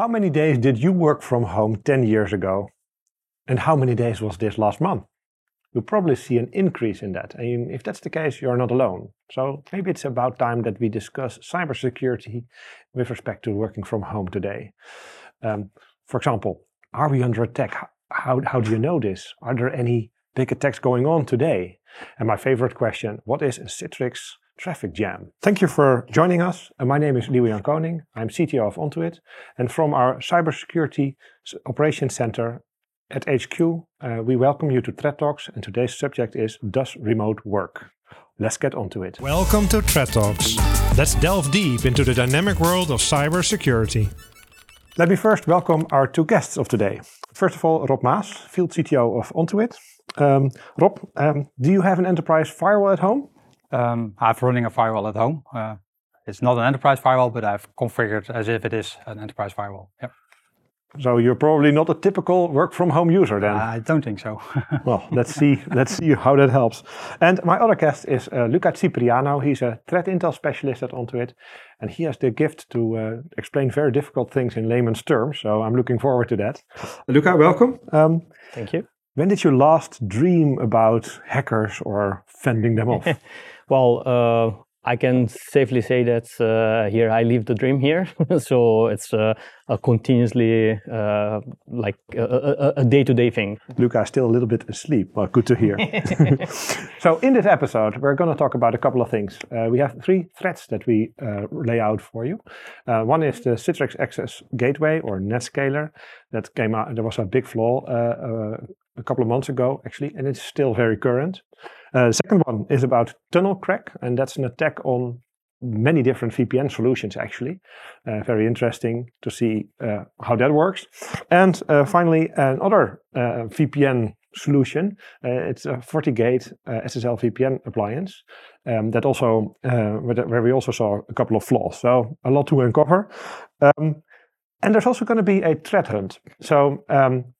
How many days did you work from home 10 years ago? And how many days was this last month? You'll probably see an increase in that. And if that's the case, you're not alone. So maybe it's about time that we discuss cybersecurity with respect to working from home today. For example, are we under attack? How do you know this? Are there any big attacks going on today? And my favorite question, what is a Citrix traffic jam? Thank you for joining us. My name is Louis Jan Koning. I'm CTO of ON2IT. And from our Cybersecurity Operations Center at HQ, we welcome you to Threat Talks. And today's subject is, does remote work? Let's get on to it. Welcome to Threat Talks. Let's delve deep into the dynamic world of cybersecurity. Let me first welcome our two guests of today. First of all, Rob Maas, Field CTO of ON2IT. Rob, do you have an enterprise firewall at home? I'm running a firewall at home. It's not an enterprise firewall, but I've configured as if it is an enterprise firewall. Yep. So you're probably not a typical work from home user then? I don't think so. Well, let's see how that helps. And my other guest is Luca Cipriano. He's a Threat Intel Specialist at ON2IT, and he has the gift to explain very difficult things in layman's terms. So I'm looking forward to that. Luca, welcome. Thank you. When did you last dream about hackers or fending them off? Well, I can safely say that here I live the dream here. So it's a continuously like a day-to-day thing. Luca is still a little bit asleep, but good to hear. So in this episode, we're going to talk about a couple of things. We have three threats that we lay out for you. One is the Citrix Access Gateway or NetScaler. That came out, there was a big flaw a couple of months ago, actually, and it's still very current. The second one is about Tunnelcrack, and that's an attack on many different VPN solutions, actually. Very interesting to see how that works. And finally, another VPN solution. It's a FortiGate SSL VPN appliance that also where we also saw a couple of flaws. So a lot to uncover. And there's also going to be a threat hunt. So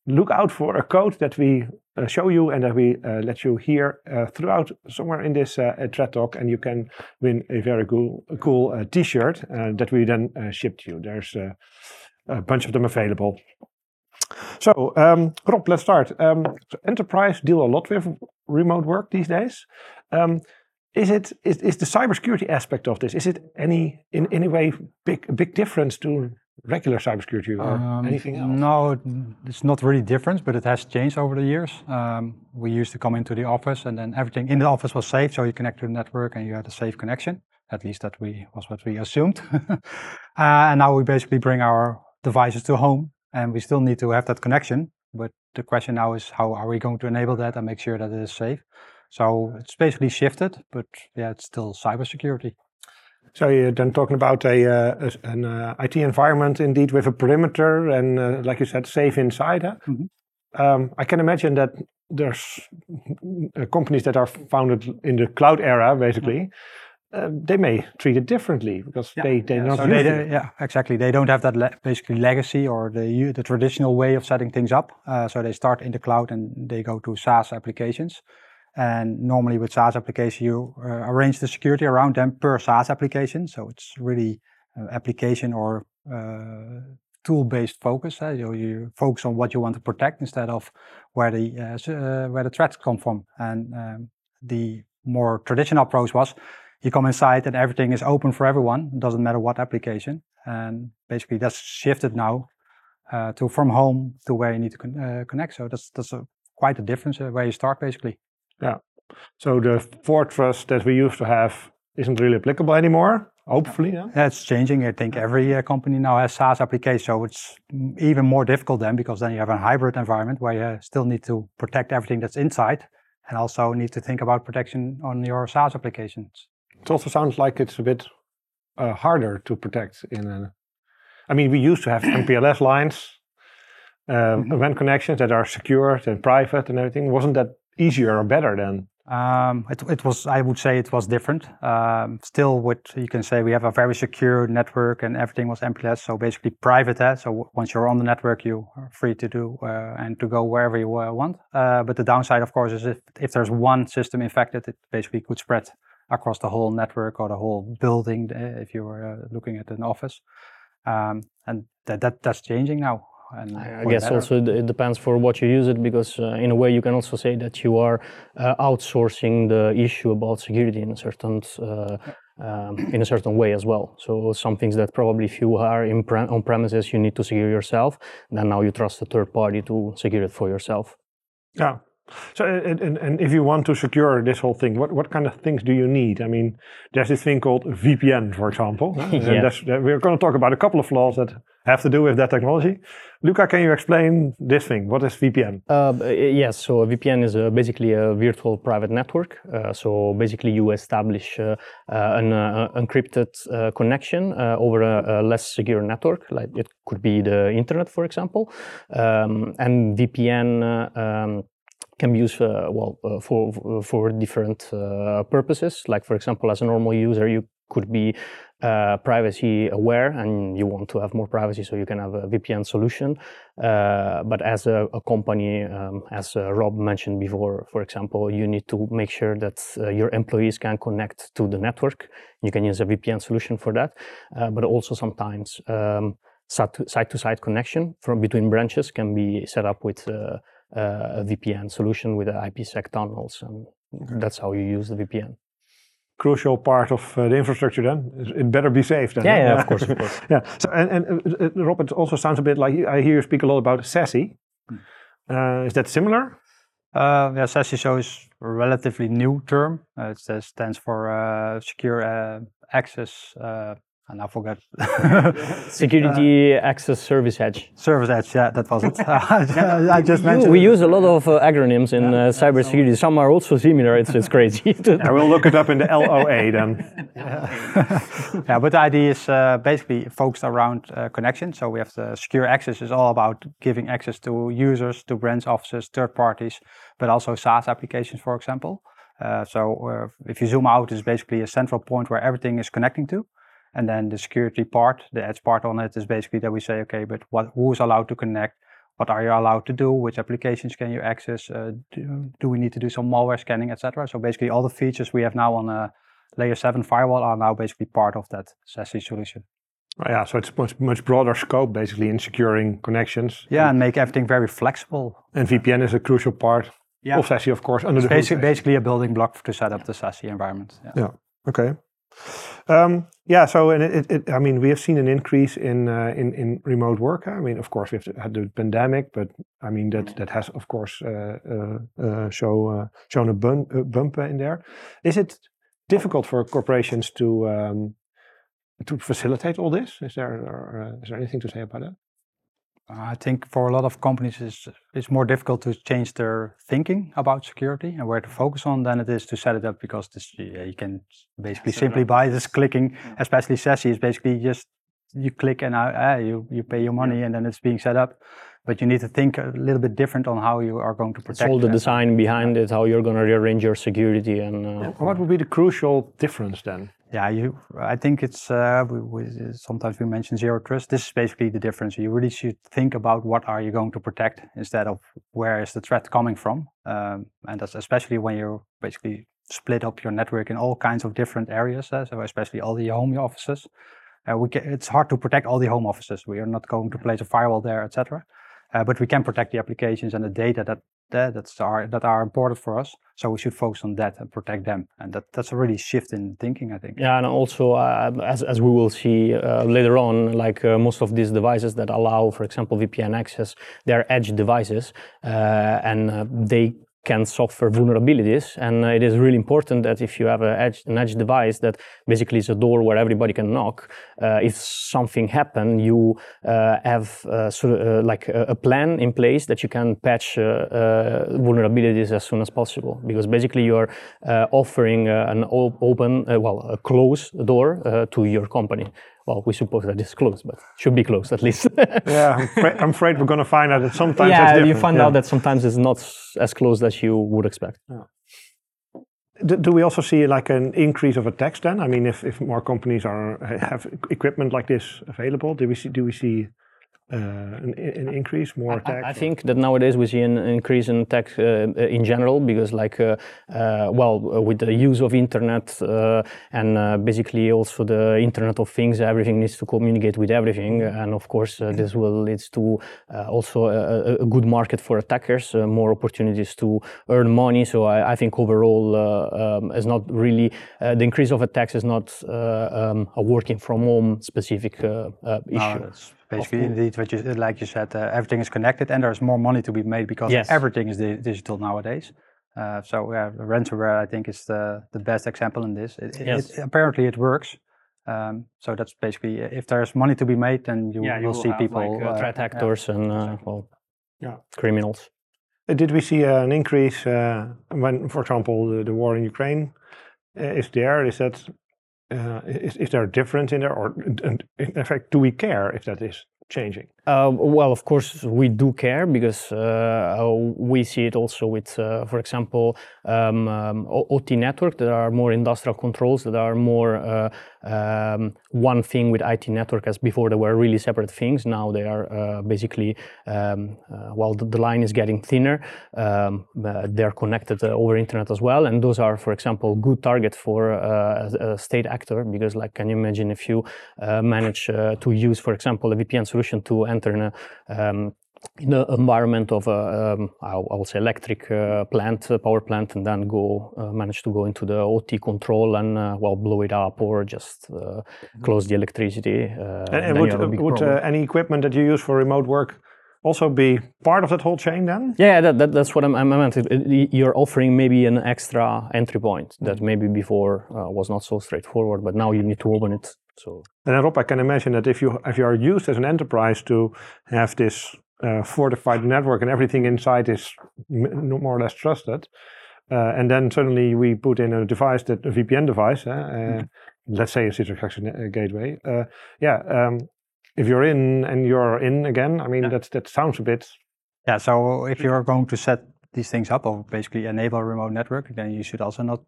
look out for a code that we show you and that we let you hear throughout somewhere in this threat talk, and you can win a very cool t-shirt that we then ship to you. There's a bunch of them available. So Rob, let's start. So enterprise deal a lot with remote work these days. Is the cybersecurity aspect of this, is it in any way big difference to regular cybersecurity or anything else? No, it's not really different, but it has changed over the years. We used to come into the office and then everything in the office was safe, so you connect to the network and you had a safe connection. At least that was what we assumed. And now we basically bring our devices to home and we still need to have that connection. But the question now is, how are we going to enable that and make sure that it is safe? So it's basically shifted, but yeah, it's still cybersecurity. So you're then talking about an IT environment, indeed, with a perimeter and, like you said, safe inside. Huh? Mm-hmm. I can imagine that there's companies that are founded in the cloud era, basically. Mm-hmm. They may treat it differently because they're not used to it. Yeah, exactly. They don't have that basically legacy or the traditional way of setting things up. So they start in the cloud and they go to SaaS applications. And normally with SaaS applications, you arrange the security around them per SaaS application. So it's really application or tool-based focus. You focus on what you want to protect instead of where the threats come from. And the more traditional approach was you come inside and everything is open for everyone. It doesn't matter what application. And basically that's shifted now to from home to where you need to connect. So that's quite a difference where you start basically. Yeah, so the fortress that we used to have isn't really applicable anymore, hopefully. Yeah, it's changing. I think every company now has SaaS applications, so it's even more difficult then, because then you have a hybrid environment where you still need to protect everything that's inside and also need to think about protection on your SaaS applications. It also sounds like it's a bit harder to protect. I mean, we used to have MPLS lines, event connections that are secured and private and everything. Wasn't that easier or better then? It was. I would say it was different. Still, you can say we have a very secure network and everything was MPLS, so basically private. So once you're on the network, you are free to do and to go wherever you want. But the downside, of course, is if there's one system infected, it basically could spread across the whole network or the whole building if you were looking at an office. and that's changing now. And I guess better. Also it depends for what you use it, because in a way you can also say that you are outsourcing the issue about security in a certain way as well. So some things that probably if you are in on premises you need to secure yourself, then now you trust a third party to secure it for yourself. Yeah. So and if you want to secure this whole thing, what kind of things do you need? I mean, there's this thing called VPN, for example. We're going to talk about a couple of laws that have to do with that technology. Luca, can you explain this thing? What is VPN? Yes, so a VPN is basically a virtual private network. So basically you establish an encrypted connection over a less secure network, like it could be the internet, for example. And VPN can be used for different purposes. Like, for example, as a normal user, you could be privacy aware and you want to have more privacy, so you can have a VPN solution. But as a company, as Rob mentioned before, for example, you need to make sure that your employees can connect to the network. You can use a VPN solution for that, but also sometimes site-to-site connection from between branches can be set up with a VPN solution with IPsec tunnels, and that's how you use the VPN. Crucial part of the infrastructure, then it better be safe. Then yeah, of course, of course. Yeah. So and Rob, it also sounds a bit like I hear you speak a lot about SASE. Is that similar? Yeah, SASE is a relatively new term. It stands for secure access. And I forgot. Security access service edge. Service edge, yeah, that was it. I just mentioned. We use a lot of acronyms in cybersecurity. Some are also similar. It's crazy. I will look it up in the LOA then. Yeah, but the idea is basically focused around connection. So we have the secure access is all about giving access to users, to branch offices, third parties, but also SaaS applications, for example. So if you zoom out, it's basically a central point where everything is connecting to. And then the security part, the edge part on it, is basically that we say, okay, but who's allowed to connect? What are you allowed to do? Which applications can you access? Do we need to do some malware scanning, etc.? So basically all the features we have now on a layer 7 firewall are now basically part of that SASE solution. Yeah, so it's much broader scope basically in securing connections. Yeah, and make everything very flexible. And VPN is a crucial part of SASE, of course. Under basically a building block to set up the SASE environment. Yeah. Okay. So I mean, we have seen an increase in remote work. I mean, of course, we've had the pandemic, but I mean that has, of course, shown a bump in there. Is it difficult for corporations to facilitate all this? Is there anything to say about that? I think for a lot of companies, it's more difficult to change their thinking about security and where to focus on than it is to set it up, because you can basically simply by just clicking, especially SASE is basically just you click and you pay your money and then it's being set up. But you need to think a little bit different on how you are going to protect it. It's all the design behind it, how you're going to rearrange your security. And what would be the crucial difference then? Yeah, I think it's sometimes we mention zero trust. This is basically the difference. You really should think about what are you going to protect instead of where is the threat coming from. And that's especially when you basically split up your network in all kinds of different areas. So especially all the home offices. It's hard to protect all the home offices. We are not going to place a firewall there, etc. But we can protect the applications and the data that are important for us. So we should focus on that and protect them. And that's a really shift in thinking, I think. Yeah, and also as we will see later on, like most of these devices that allow, for example, VPN access, they're edge devices, and they can suffer vulnerabilities, and it is really important that if you have an edge device that basically is a door where everybody can knock, if something happens, you have a plan in place that you can patch vulnerabilities as soon as possible, because basically you are offering an open, a closed door to your company. Well, we suppose that it's closed, but should be closed at least. I'm afraid we're going to find out that sometimes it's different. You find out that sometimes it's not as closed as you would expect. Yeah. Do we also see like an increase of attacks then? I mean, if more companies have equipment like this available, do we see an increase, more attacks? I think that nowadays we see an increase in attacks in general, because like, with the use of internet and basically also the Internet of Things, everything needs to communicate with everything. And of course, this will lead to also a good market for attackers, more opportunities to earn money. So I think overall, it's not really, the increase of attacks is not a working from home specific issue. No, basically, indeed, what you, like you said, everything is connected and there's more money to be made because everything is digital nowadays. So ransomware, I think, is the best example in this. It apparently, it works. So that's basically, if there's money to be made, then you will see people. Like, threat actors and criminals. Did we see an increase when, for example, the war in Ukraine is there? Is there a difference in there, or in fact, do we care if that is changing? Well, of course, we do care, because we see it also with, for example, OT network. There are more industrial controls that are more one thing with IT network, as before they were really separate things. Now they are basically, the line is getting thinner. They're connected over internet as well. And those are, for example, good target for a state actor, because like, can you imagine if you manage to use, for example, a VPN solution to enter in the environment of I would say electric power plant, and then manage to go into the OT control and blow it up, or just close the electricity. And would any equipment that you use for remote work also be part of that whole chain then? Yeah, that's what I meant. You're offering maybe an extra entry point that maybe before was not so straightforward, but now you need to open it. So. And Rob, I can imagine that if you are used as an enterprise to have this fortified network and everything inside is more or less trusted, and then suddenly we put in a VPN device, let's say a Citrix gateway, if you're in and you're in again, I mean, that sounds a bit... Yeah, so if you're going to set these things up or basically enable a remote network, then you should also not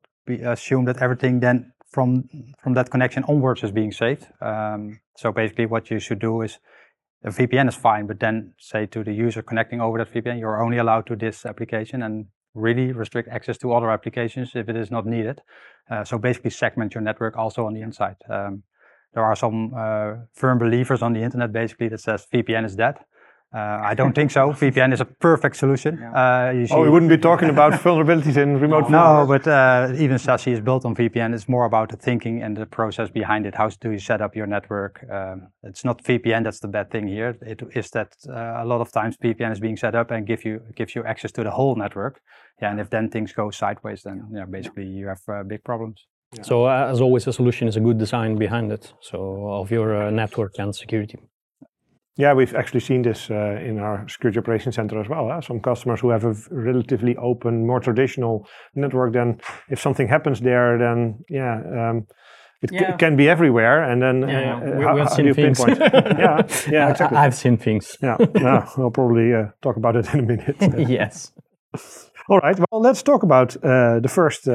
assume that everything then from that connection onwards is being saved. So basically what you should do is, a VPN is fine, but then say to the user connecting over that VPN, you're only allowed to this application, and really restrict access to other applications if it is not needed. So basically segment your network also on the inside. There are some firm believers on the internet basically that says VPN is dead. I don't think so. VPN is a perfect solution. Yeah. We wouldn't be talking about vulnerabilities in remote. No, but even SASE is built on VPN. It's more about the thinking and the process behind it. How do you set up your network? It's not VPN that's the bad thing here. It is that a lot of times VPN is being set up and gives you access to the whole network. Yeah, and if then things go sideways, then basically you have big problems. Yeah. So as always, a solution is a good design behind it. So of your network and security. Yeah, we've actually seen this in our security operations center as well. Some customers who have a relatively open, more traditional network, then if something happens there, then it can be everywhere. And then how do you pinpoint? Exactly. I've seen things. We'll probably talk about it in a minute. Yes. All right. Well, let's talk about the first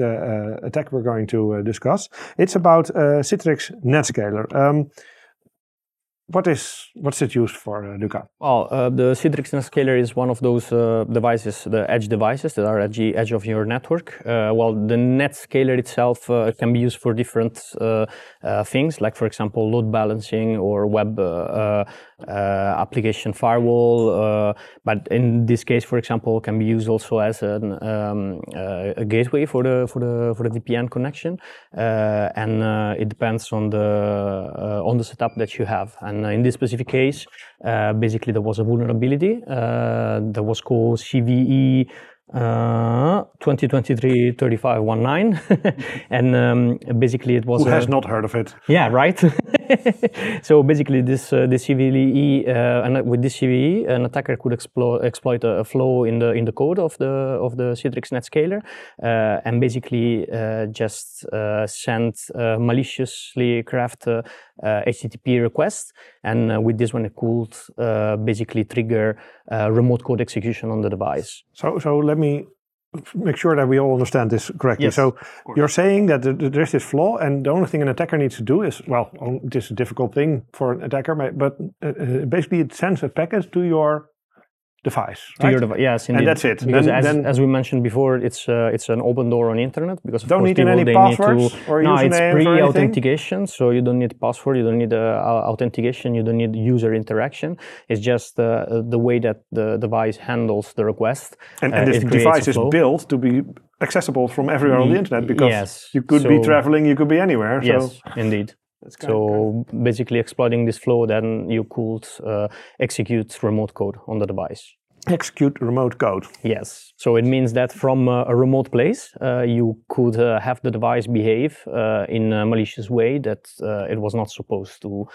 attack we're going to discuss. It's about Citrix NetScaler. What's it used for, Luca? Well, the Citrix NetScaler is one of those devices, the edge devices that are at the edge of your network. The NetScaler itself can be used for different things, like, for example, load balancing or web application firewall. But in this case, for example, can be used also as a gateway for the VPN connection, and it depends on the setup that you have. And in this specific case, basically there was a vulnerability that was called CVE 2023-3519, and basically it was... Who has not heard of it? Yeah, right. So basically this CVE, and with this CVE, an attacker could exploit a flaw in the code of the Citrix NetScaler, and basically just send maliciously crafted HTTP requests, and with this one it could basically trigger remote code execution on the device. So let me make sure that we all understand this correctly. Yes, so you're saying that there is this flaw, and the only thing an attacker needs to do is, well, it is a difficult thing for an attacker, but basically it sends a packet to your device. Right? To your device, yes, indeed. And that's it. Because as we mentioned before, it's an open door on the internet, because of course people, they need to... Or no, it's pre-authentication, so you don't need password, you don't need authentication, you don't need user interaction. It's just the way that the device handles the request. And this device is built to be accessible from everywhere on the internet, because you could be traveling, you could be anywhere. So. Yes, indeed. So basically exploiting this flow, then you could execute remote code on the device. Execute remote code. Yes. So it means that from a remote place, you could have the device behave in a malicious way that it was not supposed to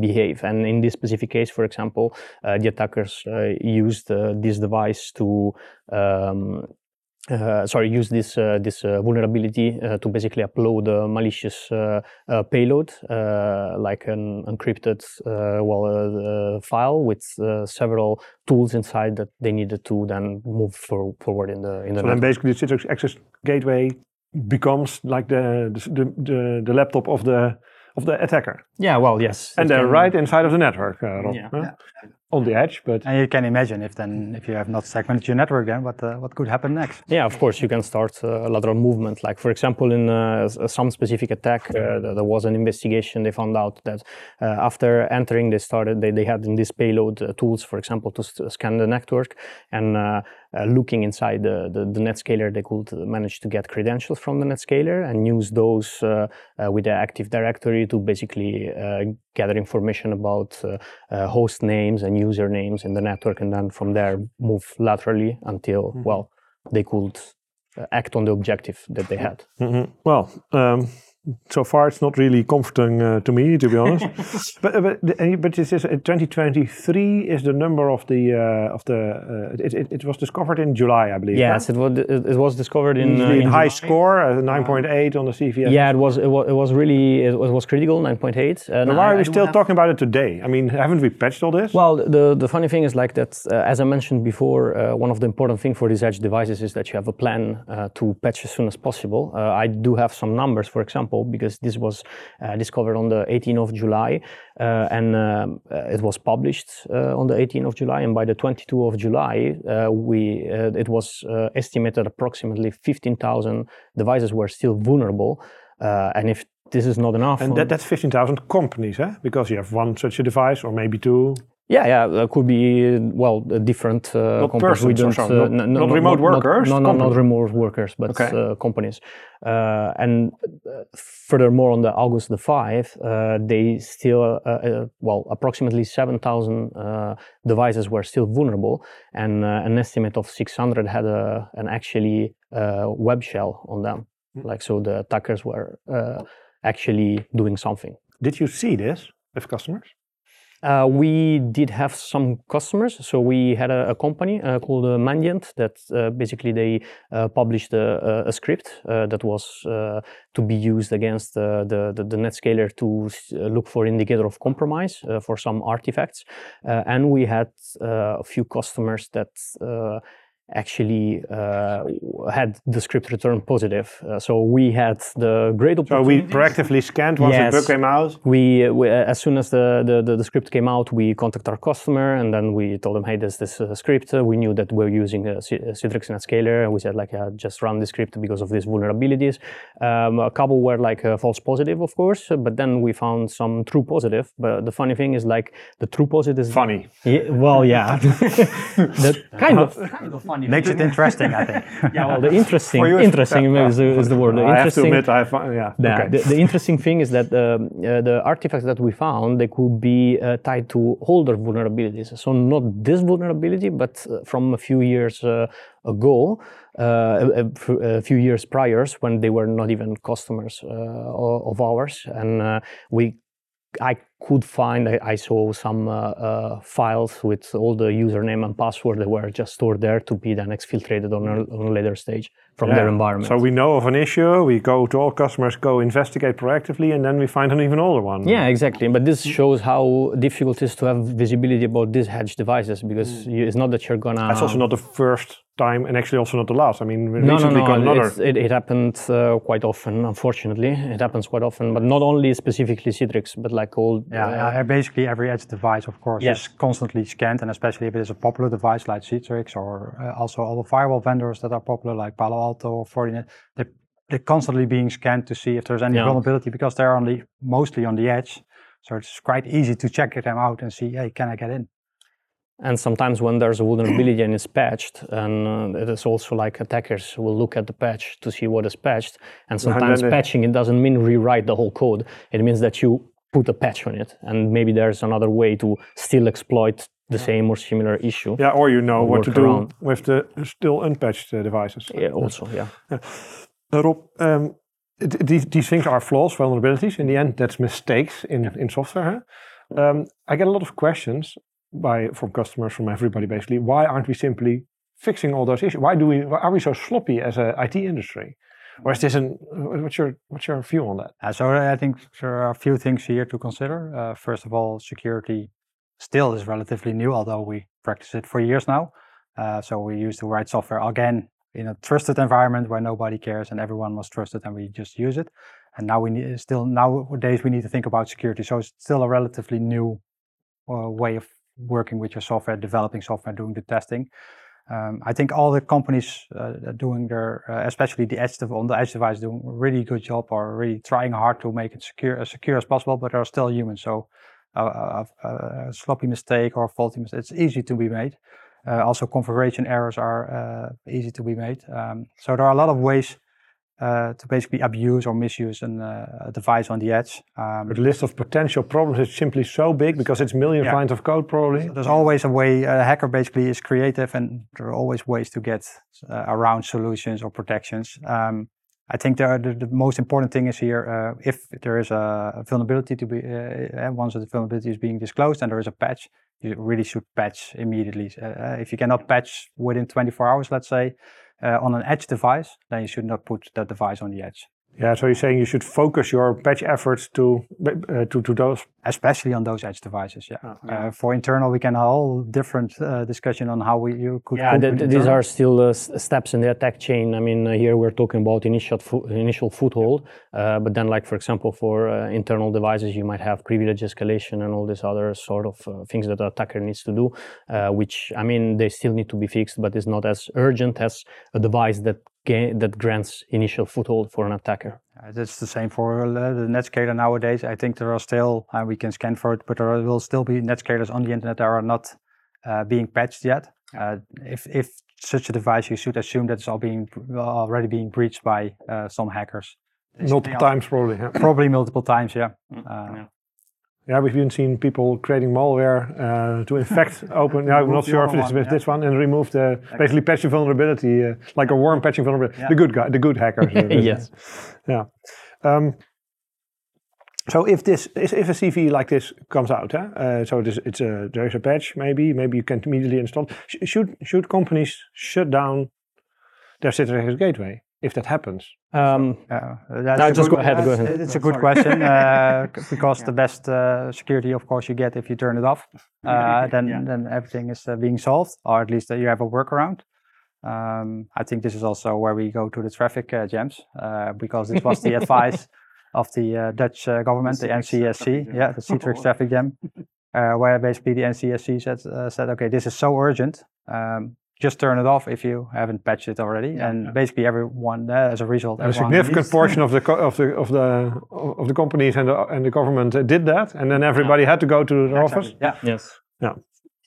behave. And in this specific case, for example, the attackers used this device to... use this vulnerability to basically upload a malicious payload, like an encrypted file with several tools inside that they needed to then move forward in the network. Then basically the Citrix Access Gateway becomes like the laptop of the attacker. Yeah, well, yes. And they're right inside of the network, on the edge, but... And you can imagine if you have not segmented your network, then what could happen next? Yeah, of course, you can start a lateral movement. Like, for example, in some specific attack, there was an investigation. They found out that after entering, they had in this payload tools, for example, to scan the network, and looking inside the NetScaler, they could manage to get credentials from the NetScaler and use those with the Active Directory to basically gather information about host names and usernames in the network, and then from there move laterally until, well, they could act on the objective that they had. Mm-hmm. Well, so far it's not really comforting to me, to be honest. but this is 2023 is the number of the it was discovered in July, I believe. Yes, right? it was discovered in high score 9.8 on the CVE. Yeah, it was critical 9.8. Why are we still talking about it today? I mean, haven't we patched all this? Well, the funny thing is like that. As I mentioned before, one of the important things for these edge devices is that you have a plan to patch as soon as possible. I do have some numbers, for example, because this was discovered on the 18th of July and it was published on the 18th of July, and by the 22nd of July it was estimated approximately 15,000 devices were still vulnerable, and if this is not enough... And that's 15,000 companies, huh? Because you have one such a device or maybe two... Yeah, could be, well, different companies. Not remote workers, but companies. And furthermore, on the August the 5th, they still, approximately 7,000 devices were still vulnerable, and an estimate of 600 had an web shell on them. Mm-hmm. So the attackers were actually doing something. Did you see this with customers? We did have some customers, so we had a company called Mandiant that basically they published a script that was to be used against the NetScaler to look for indicator of compromise for some artifacts, and we had a few customers that actually had the script return positive. So we had the great opportunity. So we proactively scanned once the bug came out? We as soon as the script came out, we contacted our customer and then we told them, hey, there's this script. We knew that we're using Citrix NetScaler, and we said, just run the script because of these vulnerabilities. A couple were false positive, of course, but then we found some true positive. But the funny thing is the true positive... Funny. Yeah, well, yeah. Kind of funny. Makes it interesting, I think. Yeah, well, the interesting is the word. I have to admit, the interesting thing is that the artifacts that we found, they could be tied to older vulnerabilities. So not this vulnerability, but from a few years ago, a few years prior, when they were not even customers of ours, and I could find, I saw some files with all the username and password that were just stored there to be then exfiltrated on a later stage from their environment. So we know of an issue, we go to all customers, go investigate proactively, and then we find an even older one. Yeah, exactly. But this shows how difficult it is to have visibility about these edge devices, because it's not that you're going to... That's also not the first time, and actually also not the last. I mean, we recently got another... It happened quite often, unfortunately. It happens quite often, but not only specifically Citrix, but like all... basically every edge device, of course, is constantly scanned, and especially if it is a popular device like Citrix, or also all the firewall vendors that are popular like Palo Alto or Fortinet, they're constantly being scanned to see if there's any vulnerability, because they're mostly on the edge. So it's quite easy to check them out and see, hey, can I get in? And sometimes when there's a vulnerability and it's patched, and it is also like attackers will look at the patch to see what is patched. And sometimes patching, it doesn't mean rewrite the whole code. It means that you put a patch on it, and maybe there's another way to still exploit the same or similar issue. Yeah, or you know what to do with the still unpatched devices. Yeah, also, yeah. Rob, these things are flaws, vulnerabilities. In the end, that's mistakes in software. Huh? I get a lot of questions from customers, from everybody basically. Why aren't we simply fixing all those issues? Why are we so sloppy as an IT industry? Or is this what's your view on that? So I think there are a few things here to consider. First of all, security still is relatively new, although we practice it for years now. So we used to write software again in a trusted environment where nobody cares and everyone was trusted, and we just use it. And now nowadays we need to think about security. So it's still a relatively new way of working with your software, developing software, doing the testing. I think all the companies doing their, especially on the edge device, doing a really good job or really trying hard to make it as secure as possible, but are still human. So a sloppy mistake or a faulty mistake, it's easy to be made. Also, configuration errors are easy to be made. So there are a lot of ways to basically abuse or misuse a device on the edge. The list of potential problems is simply so big, because it's million lines of code probably. There's always a way. A hacker basically is creative, and there are always ways to get around solutions or protections. I think the most important thing is here, if there is a vulnerability to be, once the vulnerability is being disclosed and there is a patch, you really should patch immediately. If you cannot patch within 24 hours, let's say, on an edge device, then you should not put that device on the edge. Yeah, so you're saying you should focus your patch efforts to those? Especially on those edge devices, yeah. For internal, we can have a whole different discussion on how you could... Yeah, these are still steps in the attack chain. I mean, here we're talking about initial foothold, but then like, for example, for internal devices, you might have privilege escalation and all these other sort of things that the attacker needs to do, which, I mean, they still need to be fixed, but it's not as urgent as a device that grants initial foothold for an attacker. That's the same for the NetScaler nowadays. I think there are still, we can scan for it, but there will still be NetScalers on the internet that are not being patched yet. If such a device, you should assume that it's already being breached by some hackers. Multiple times probably. Yeah. Probably multiple times, yeah. Yeah, we've even seen people creating malware to infect open. Yeah, I'm not sure if it's with this one, and remove the basically patching vulnerability, like a worm patching vulnerability. Yeah. The good hackers. Yes. Yeah. So if a CVE like this comes out, so there's a patch. Maybe you can immediately install. Should companies shut down their Citrix gateway if that happens? Go ahead. It's a good question, because the best security, of course, you get if you turn it off. Then everything is being solved, or at least you have a workaround. I think this is also where we go to the traffic jams, because this was the advice of the Dutch government, the NCSC, the Citrix traffic jam, where basically the NCSC said, okay, this is so urgent. Just turn it off if you haven't patched it already, basically everyone as a result. A significant portion of the companies and the government did that, and then everybody had to go to their office. Yeah. Yes. Yeah.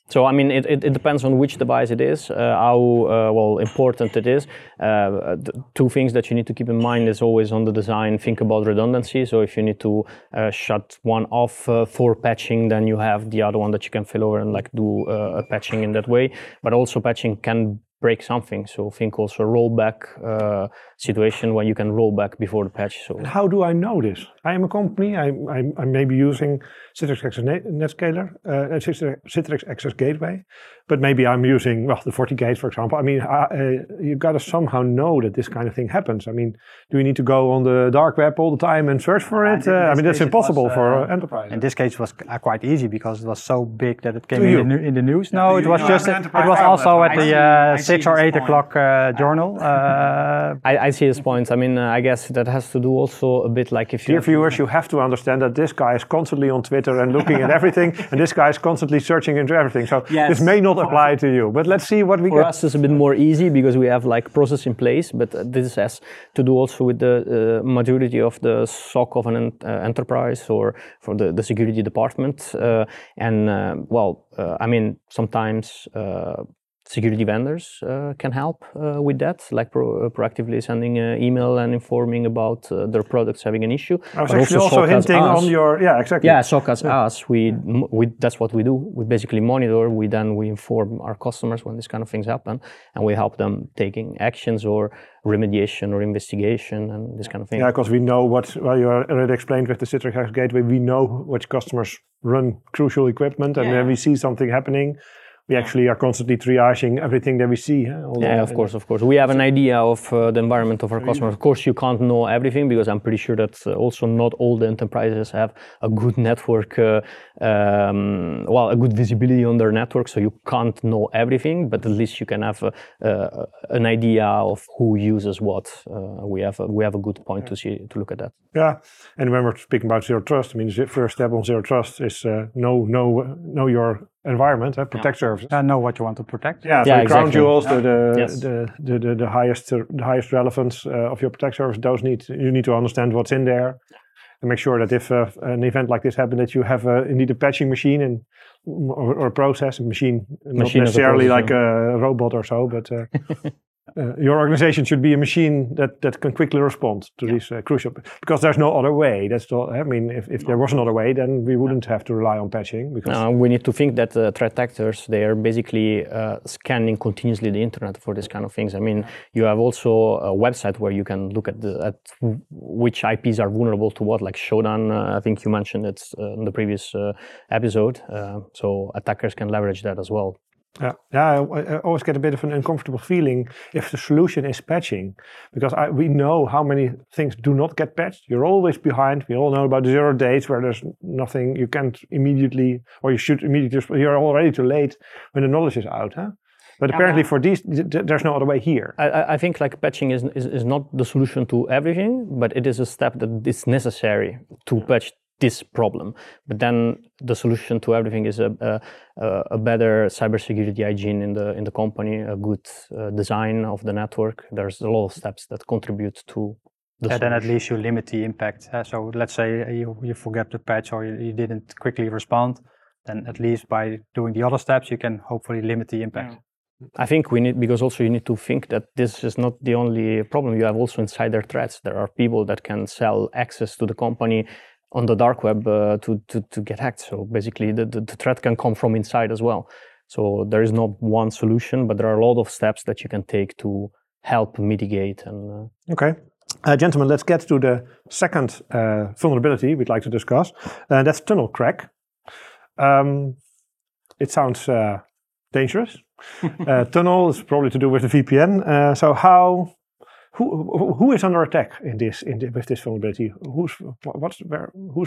So I mean, it depends on which device it is, how important it is. Two things that you need to keep in mind is always on the design. Think about redundancy. So if you need to shut one off for patching, then you have the other one that you can fill over and like do patching in that way. But also patching can break something. So think also rollback situation when you can roll back before the patch. So and how do I know this? I am a company. I may be using Citrix Access NetScaler, Citrix Access Gateway, but maybe I'm using the FortiGate, for example. I mean, you gotta somehow know that this kind of thing happens. I mean, do you need to go on the dark web all the time and search for it? I mean, that's impossible for enterprise. In this case, it was quite easy because it was so big that it came in the news. Yeah, no, it was also at the 6 or 8 o'clock journal. I see his point. I mean, I guess that has to do also a bit like if dear viewers, you have to understand that this guy is constantly on Twitter and looking at everything, and this guy is constantly searching into everything. So this may not apply to you, but let's see what we get. For us, it's a bit more easy because we have like process in place, but this has to do also with the majority of the SOC of an enterprise or from the security department. I mean, sometimes security vendors can help with that, like proactively sending an email and informing about their products having an issue. I was actually also hinting on your, SOC as us, we that's what we do. We basically monitor, we inform our customers when these kind of things happen, and we help them taking actions or remediation or investigation and this kind of thing. Yeah, because we know you already explained with the Citrix Access Gateway, we know which customers run crucial equipment, and when we see something happening, we actually are constantly triaging everything that we see. Of course. We have an idea of the environment of our customers. Of course, you can't know everything because I'm pretty sure that also not all the enterprises have a good network, a good visibility on their network. So you can't know everything, but at least you can have an idea of who uses what. We have a good point to look at that. Yeah, and when we're speaking about zero trust, I mean, the first step on zero trust is know your environment, protect services. Know what you want to protect. Crown jewels, the highest relevance of your protect service. You need to understand what's in there, and make sure that if an event like this happens, that you have indeed a patching machine and or a processing machine, not necessarily like a robot or so, but. Your organization should be a machine that can quickly respond to these crucial, because there's no other way. That's all. I mean, if there was another way, then we wouldn't have to rely on patching. Because we need to think that threat actors, they are basically scanning continuously the internet for this kind of things. I mean, you have also a website where you can look at which IPs are vulnerable to what, like Shodan. I think you mentioned it in the previous episode. So attackers can leverage that as well. I always get a bit of an uncomfortable feeling if the solution is patching, because we know how many things do not get patched. You're always behind. We all know about the 0 days where there's nothing, you can't immediately, or you should immediately, you're already too late when the knowledge is out, huh? But apparently for these, there's no other way here. I think like patching is not the solution to everything, but it is a step that is necessary to patch this problem. But then the solution to everything is a better cybersecurity hygiene in the company, a good design of the network. There's a lot of steps that contribute to the solution. Then at least you limit the impact. So let's say you forget the patch or you didn't quickly respond, then at least by doing the other steps, you can hopefully limit the impact. Yeah. I think because also you need to think that this is not the only problem. You have also insider threats. There are people that can sell access to the company on the dark web to get hacked. So basically the threat can come from inside as well. So there is not one solution, but there are a lot of steps that you can take to help mitigate. And gentlemen, let's get to the second vulnerability we'd like to discuss. That's Tunnelcrack. It sounds dangerous. Tunnel is probably to do with the VPN. So how? Who is under attack with this vulnerability? Who's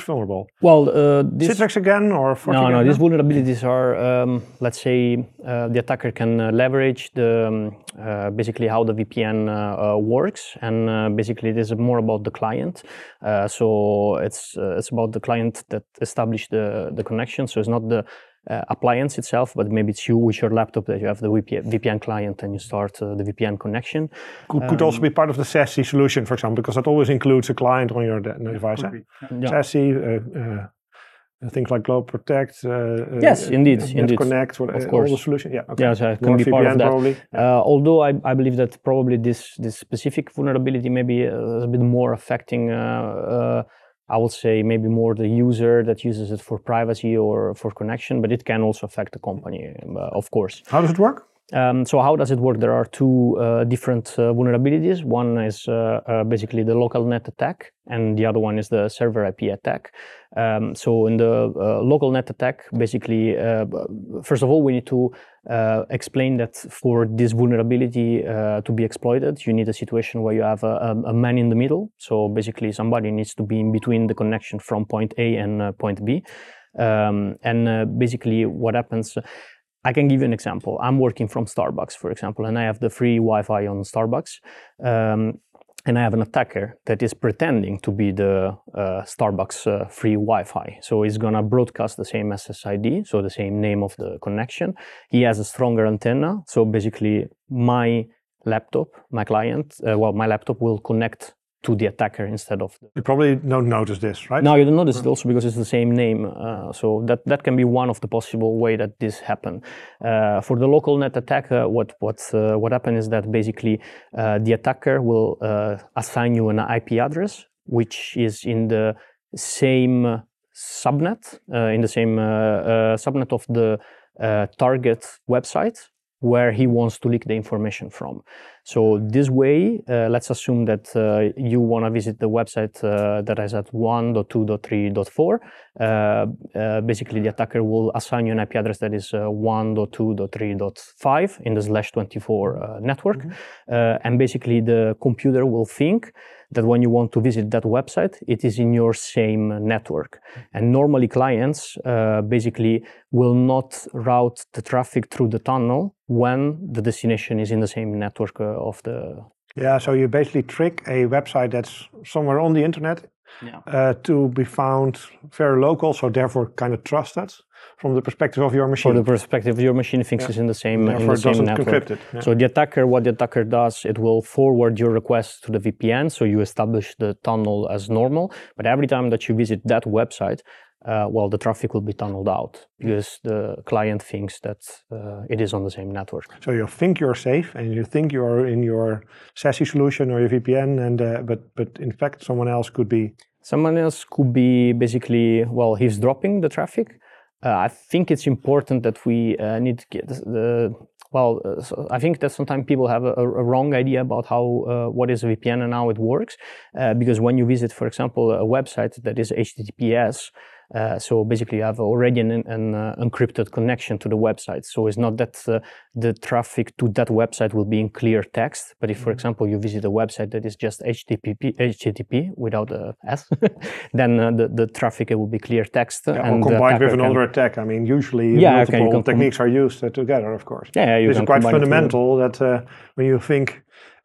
vulnerable? Well, Citrix again or FortiGate? No. These vulnerabilities are, let's say, the attacker can leverage the basically how the VPN works, and basically it is more about the client. So it's about the client that established the connection. So it's not the appliance itself, but maybe it's you with your laptop that you have the VPN client and you start the VPN connection. Could also be part of the SASE solution, for example, because that always includes a client on your device. SASE, things like Globe Protect, Yes, indeed. Connect, of course. All the solutions. So it can be part of that. Probably. Although I believe that probably this specific vulnerability maybe is a bit more affecting I would say maybe more the user that uses it for privacy or for connection, but it can also affect the company, of course. How does it work? So how does it work? There are two different vulnerabilities. One is basically the local net attack, and the other one is the server IP attack. So in the local net attack, basically, first of all, we need to explain that for this vulnerability to be exploited, you need a situation where you have a man in the middle. So basically, somebody needs to be in between the connection from point A and point B. Basically, what happens... I can give you an example. I'm working from Starbucks, for example, and I have the free Wi-Fi on Starbucks. And I have an attacker that is pretending to be the Starbucks free Wi-Fi. So he's going to broadcast the same SSID, so the same name of the connection. He has a stronger antenna. So basically, my laptop, my client, my laptop will connect to the attacker instead of... You probably don't notice this, right? No, you don't notice it also because it's the same name. So that can be one of the possible way that this happened. For the local net attack, what happened is that basically the attacker will assign you an IP address, which is in the same subnet, subnet of the target website, where he wants to leak the information from. So this way, let's assume that you want to visit the website that is at 1.2.3.4. Basically, the attacker will assign you an IP address that is 1.2.3.5 in the /24 network. And basically, the computer will think that when you want to visit that website, it is in your same network. And normally clients basically will not route the traffic through the tunnel when the destination is in the same network of the... Yeah, so you basically trick a website that's somewhere on the internet to be found very local, so therefore kind of trusted from the perspective of your machine. From the perspective of your machine, thinks it's in the same network. Therefore, it doesn't encrypt it. Yeah. So what the attacker does, it will forward your request to the VPN, so you establish the tunnel as normal. But every time that you visit that website, the traffic will be tunneled out because the client thinks that it is on the same network. So you think you're safe and you think you are in your SASE solution or your VPN, and but in fact someone else could be... Someone else could be basically, he's dropping the traffic. I think it's important that we need to get the... so I think that sometimes people have a wrong idea about how what is a VPN and how it works, because when you visit, for example, a website that is HTTPS, so basically you have already an encrypted connection to the website. So it's not that the traffic to that website will be in clear text, but if, for example, you visit a website that is just HTTP without a S, then the traffic, it will be clear text. Yeah, and or combined with another attack. I mean, usually multiple techniques are used together, of course. Yeah, this is quite fundamental that when you think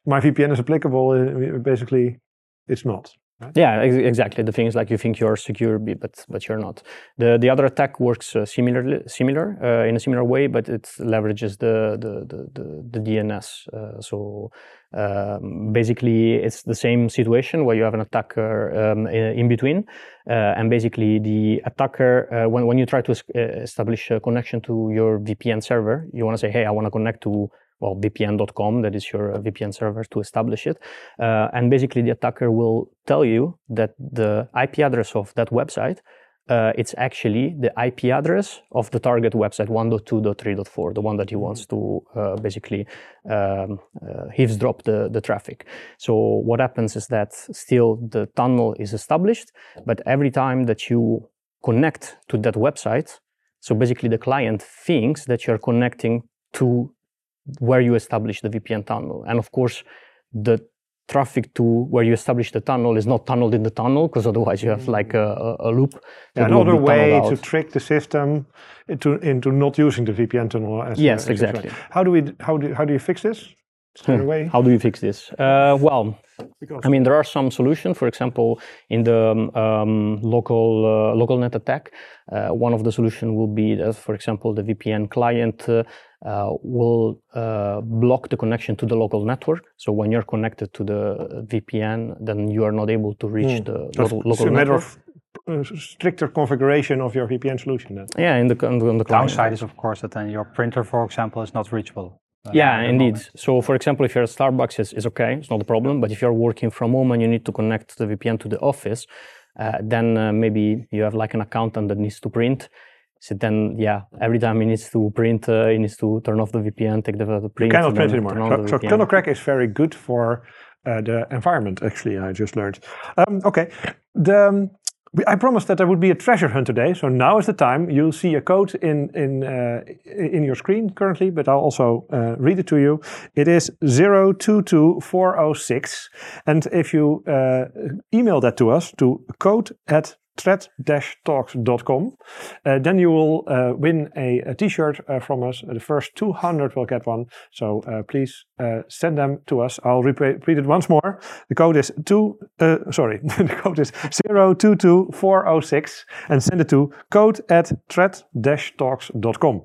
my VPN is applicable, basically it's not. Right? Yeah, exactly. The thing is, like, you think you're secure, but you're not. The other attack works similarly in a similar way, but it leverages the DNS. Basically, it's the same situation where you have an attacker in between, and basically the attacker, when you try to establish a connection to your VPN server, you want to say, hey, I want to connect to VPN.com, that is your VPN server, to establish it. And basically the attacker will tell you that the IP address of that website, it's actually the IP address of the target website 1.2.3.4, the one that he wants to eavesdrop the traffic. So what happens is that still the tunnel is established, but every time that you connect to that website, so basically the client thinks that you're connecting to where you establish the VPN tunnel. And of course, the traffic to where you establish the tunnel is not tunneled in the tunnel, because otherwise you have like a loop. Another way to trick the system into not using the VPN tunnel. Yes, exactly. How do you fix this? How do you fix this? I mean, there are some solutions. For example, in the local net attack, one of the solutions will be that, for example, the VPN client will block the connection to the local network. So when you're connected to the VPN, then you are not able to reach the local network. Stricter configuration of your VPN solution then. Yeah, on the client. Downside is, of course, that then your printer, for exple, is not reachable. Yeah, indeed. Moment. So, for example, if you're at Starbucks, it's okay, it's not a problem. But if you're working from home and you need to connect the VPN to the office, then maybe you have like an accountant that needs to print. So then, yeah, every time he needs to print, he needs to turn off the VPN, take the print. You cannot print anymore. So Tunnelcrack is very good for the environment, actually, I just learned. Okay. I promised that there would be a treasure hunt today, so now is the time. You'll see a code in your screen currently, but I'll also read it to you. It is 022406, and if you email that to us to code@threat-talks.com, then you will win a t-shirt from us. The first 200 will get one, so please send them to us. I'll repeat it once more. The code is 022406, and send it to code@threat-talks.com.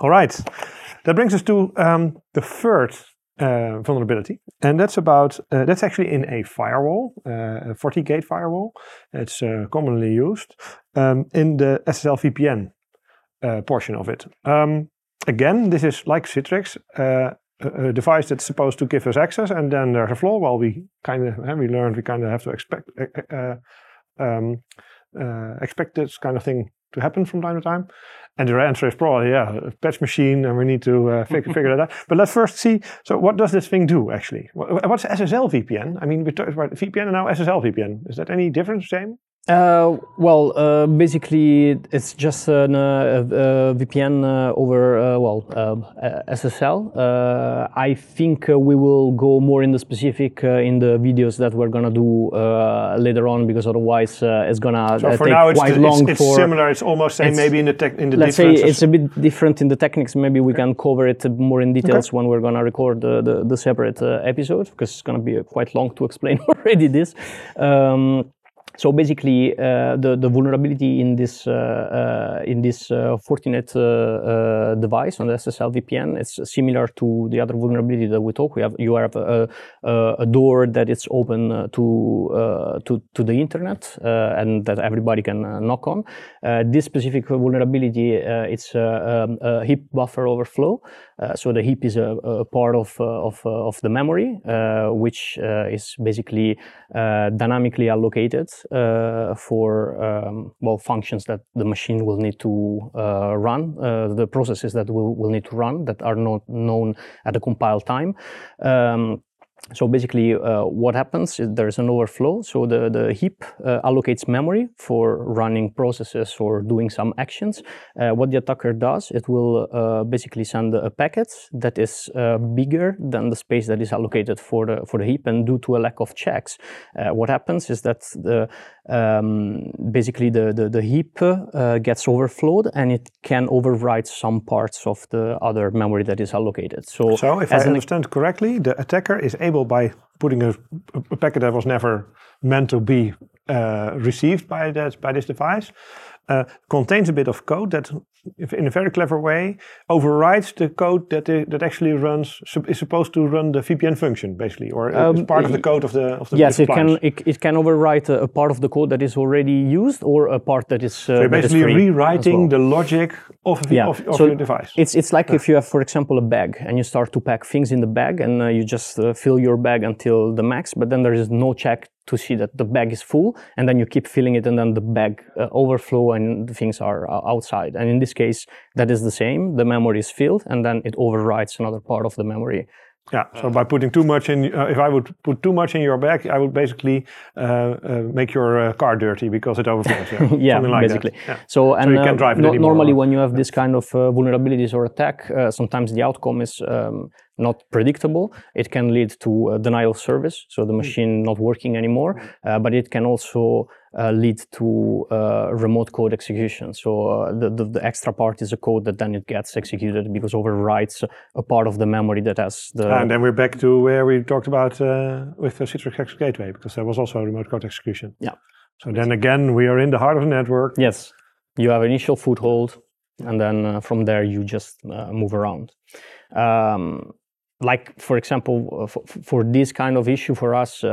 All right, that brings us to the third vulnerability, and that's about that's actually in a firewall, a FortiGate firewall. It's commonly used in the SSL VPN portion of it. Again, this is like Citrix, a device that's supposed to give us access, and then there's a flaw. Well, we learned we kind of have to expect this kind of thing to happen from time to time. And the answer is probably, yeah, a patch machine, and we need to figure that out. But let's first see, so what does this thing do, actually? What's SSL VPN? I mean, we talked about VPN and now SSL VPN. Is that any difference, James? Basically, it's just a VPN over, SSL. I think we will go more in the specific in the videos that we're going to do later on, because otherwise it's going to take quite long. It's similar, it's almost same, maybe in the let's differences. Say it's a bit different in the techniques. Maybe we can cover it more in details when we're going to record the separate episode, because it's going to be quite long to explain already this. So basically, the vulnerability in this Fortinet device on the SSL VPN, it's similar to the other vulnerability that we talked. You have a door that is open to the internet and that everybody can knock on. This specific vulnerability, it's a heap buffer overflow. So the heap is a part of the memory, which is basically dynamically allocated for functions that the machine will need to run, the processes that will need to run that are not known at the compile time. So basically, what happens is there is an overflow. So the heap allocates memory for running processes or doing some actions. What the attacker does, it will basically send a packet that is bigger than the space that is allocated for the heap. And due to a lack of checks, what happens is that the heap gets overflowed, and it can overwrite some parts of the other memory that is allocated. So if I understand correctly, the attacker is able, by putting a packet that was never meant to be received by this device, contains a bit of code that, in a very clever way, overrides the code that actually is supposed to run the VPN function, basically, or is part of the code of the yes, it can override a part of the code that is already used, or a part that is so you're basically rewriting the logic of your device. It's like if you have, for example, a bag, and you start to pack things in the bag, and you just fill your bag until the max, but then there is no check to see that the bag is full, and then you keep filling it, and then the bag overflow and the things are outside. And in this case, that is the same. The memory is filled, and then it overwrites another part of the memory. Yeah, so by putting too much in, if I would put too much in your bag, I would basically make your car dirty because it overflows. Yeah, like basically. Yeah. So you can't drive it anymore. Normally when you have this kind of vulnerabilities or attack, sometimes the outcome is not predictable. It can lead to denial of service, so the machine not working anymore, but it can also lead to remote code execution. So the extra part is a code that then it gets executed because overwrites a part of the memory that has the... And then we're back to where we talked about with the Citrix Access Gateway, because there was also remote code execution. Yeah. So then again, we are in the heart of the network. Yes. You have initial foothold, and then from there you just move around. Like, for example, for this kind of issue for us,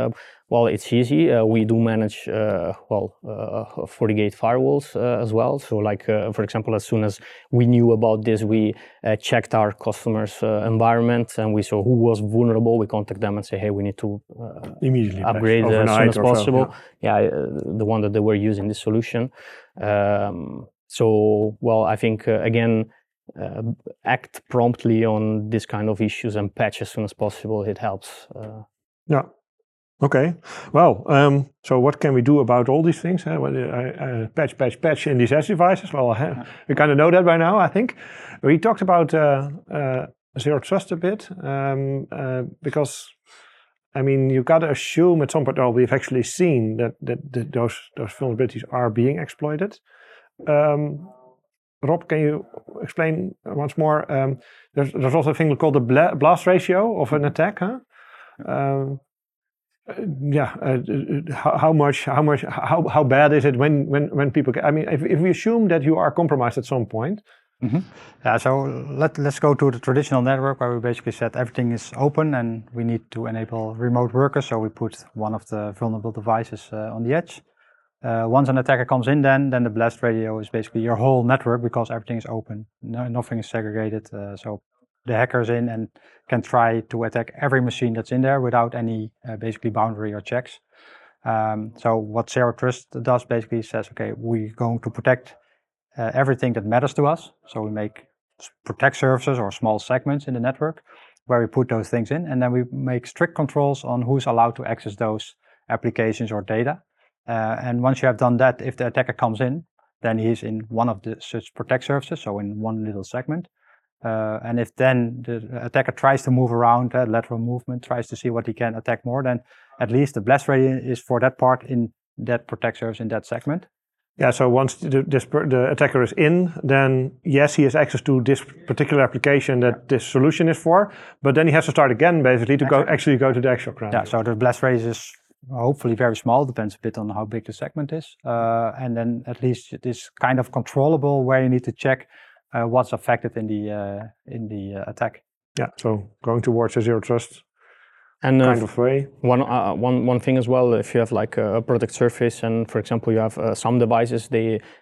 it's easy. We do manage, FortiGate firewalls as well. So, like, for example, as soon as we knew about this, we checked our customers' environment, and we saw who was vulnerable. We contact them and say, hey, we need to immediately upgrade as soon as possible. So, yeah, the one that they were using, this solution. So, well, I think, again, act promptly on this kind of issues and patch as soon as possible. It helps. Yeah. Okay. Well, so what can we do about all these things? Huh? Well, patch in these edge devices. Well, we kind of know that by now, I think. We talked about Zero Trust a bit because, I mean, you've got to assume at some point, oh, we've actually seen that those vulnerabilities are being exploited. Rob, can you explain once more? There's also a thing called the blast ratio of an attack. Huh? How bad is it when people get, I mean, if we assume that you are compromised at some point. Mm-hmm. Yeah, so let's go to the traditional network where we basically said everything is open and we need to enable remote workers. So we put one of the vulnerable devices on the edge. Once an attacker comes in, then the blast radio is basically your whole network because everything is open. No, nothing is segregated. So the hacker's in and can try to attack every machine that's in there without any basically boundary or checks. So what Zero Trust does basically says, okay, we're going to protect everything that matters to us. So we make protect services or small segments in the network where we put those things in, and then we make strict controls on who's allowed to access those applications or data. And once you have done that, if the attacker comes in, then he's in one of the such protect services, so in one little segment. And if then the attacker tries to move around, lateral movement, tries to see what he can attack more, then at least the blast radius is for that part in that protect service in that segment. Yeah, so once the attacker is in, then yes, he has access to this particular application that this solution is for, but then he has to start again, basically, to go to the actual crowd. Yeah, so the blast radius is hopefully very small, depends a bit on how big the segment is. And then at least it is kind of controllable where you need to check what's affected in the attack. Yeah, so going towards a Zero Trust and kind of way. One thing as well, if you have like a product surface and, for example, you have some devices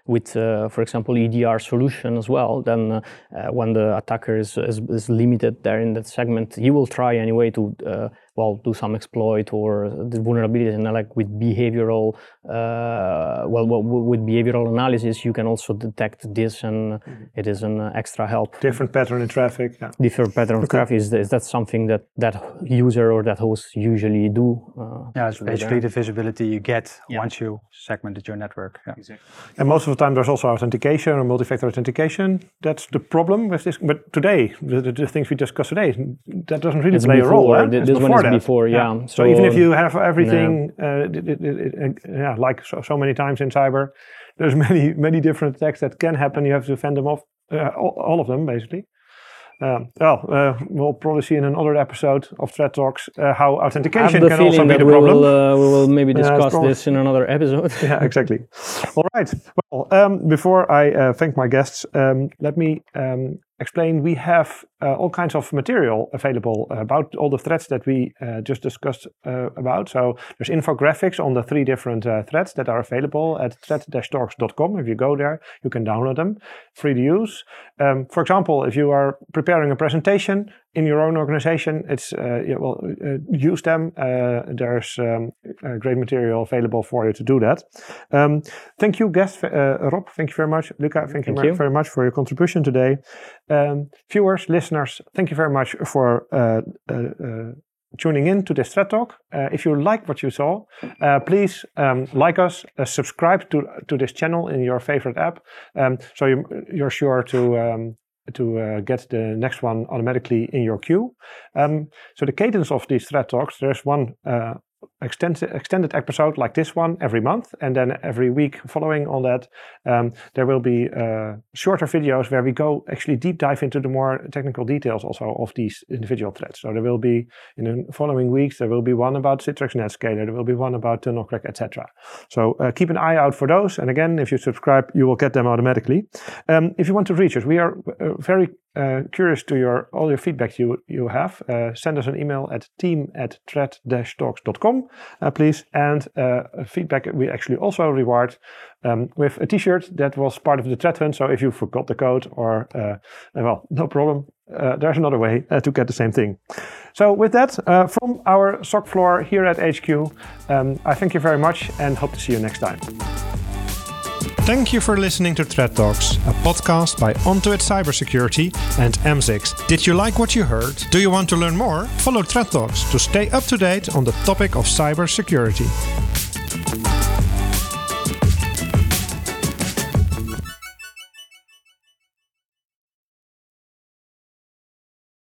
with for example, EDR solution as well, then when the attacker is limited there in that segment, he will try anyway to do some exploit or the vulnerabilities, and like with behavioral analysis, you can also detect this, and it is an extra help. Different pattern in traffic. Yeah. Different pattern of traffic is that something that user or that host usually do. It's basically the visibility you get once you segmented your network. Yeah. Exactly. And most of the time, there's also authentication or multi-factor authentication. That's the problem with this. But today, the things we discussed today, that doesn't really play a role. Before, yeah. So even if you have everything, like so many times in cyber, there's many different attacks that can happen. You have to fend them off, all of them basically. We'll probably see in another episode of Threat Talks how authentication can also be the problem. We will maybe discuss this in another episode. Yeah, exactly. All right. Well, before I thank my guests, let me explain. We have all kinds of material available about all the threats that we just discussed about. So there's infographics on the three different threats that are available at threat-talks.com. If you go there, you can download them, free to use. For example, if you are preparing a presentation in your own organization, use them. There's great material available for you to do that. Thank you, guest Rob. Thank you very much. Luca, thank you very much for your contribution today. Viewers, listeners, thank you very much for tuning in to this Threat Talk. If you like what you saw, please like us, subscribe to this channel in your favorite app, so you're sure to get the next one automatically in your queue. So the cadence of these Threat Talks, there's one extended episode like this one every month, and then every week following on that there will be shorter videos where we go actually deep dive into the more technical details also of these individual threats. So there will be, in the following weeks, there will be one about Citrix NetScaler, there will be one about Tunnelcrack, etc. So keep an eye out for those, and again, if you subscribe you will get them automatically. If you want to reach us, we are very curious to all your feedback you have. Send us an email at team@threat-talks.com, please. And feedback we actually also reward with a t-shirt that was part of the threat hunt. So if you forgot the code or, no problem. There's another way to get the same thing. So with that, from our SOC floor here at HQ, I thank you very much and hope to see you next time. Thank you for listening to Threat Talks, a podcast by On2IT Cybersecurity and M6. Did you like what you heard? Do you want to learn more? Follow Threat Talks to stay up to date on the topic of cybersecurity.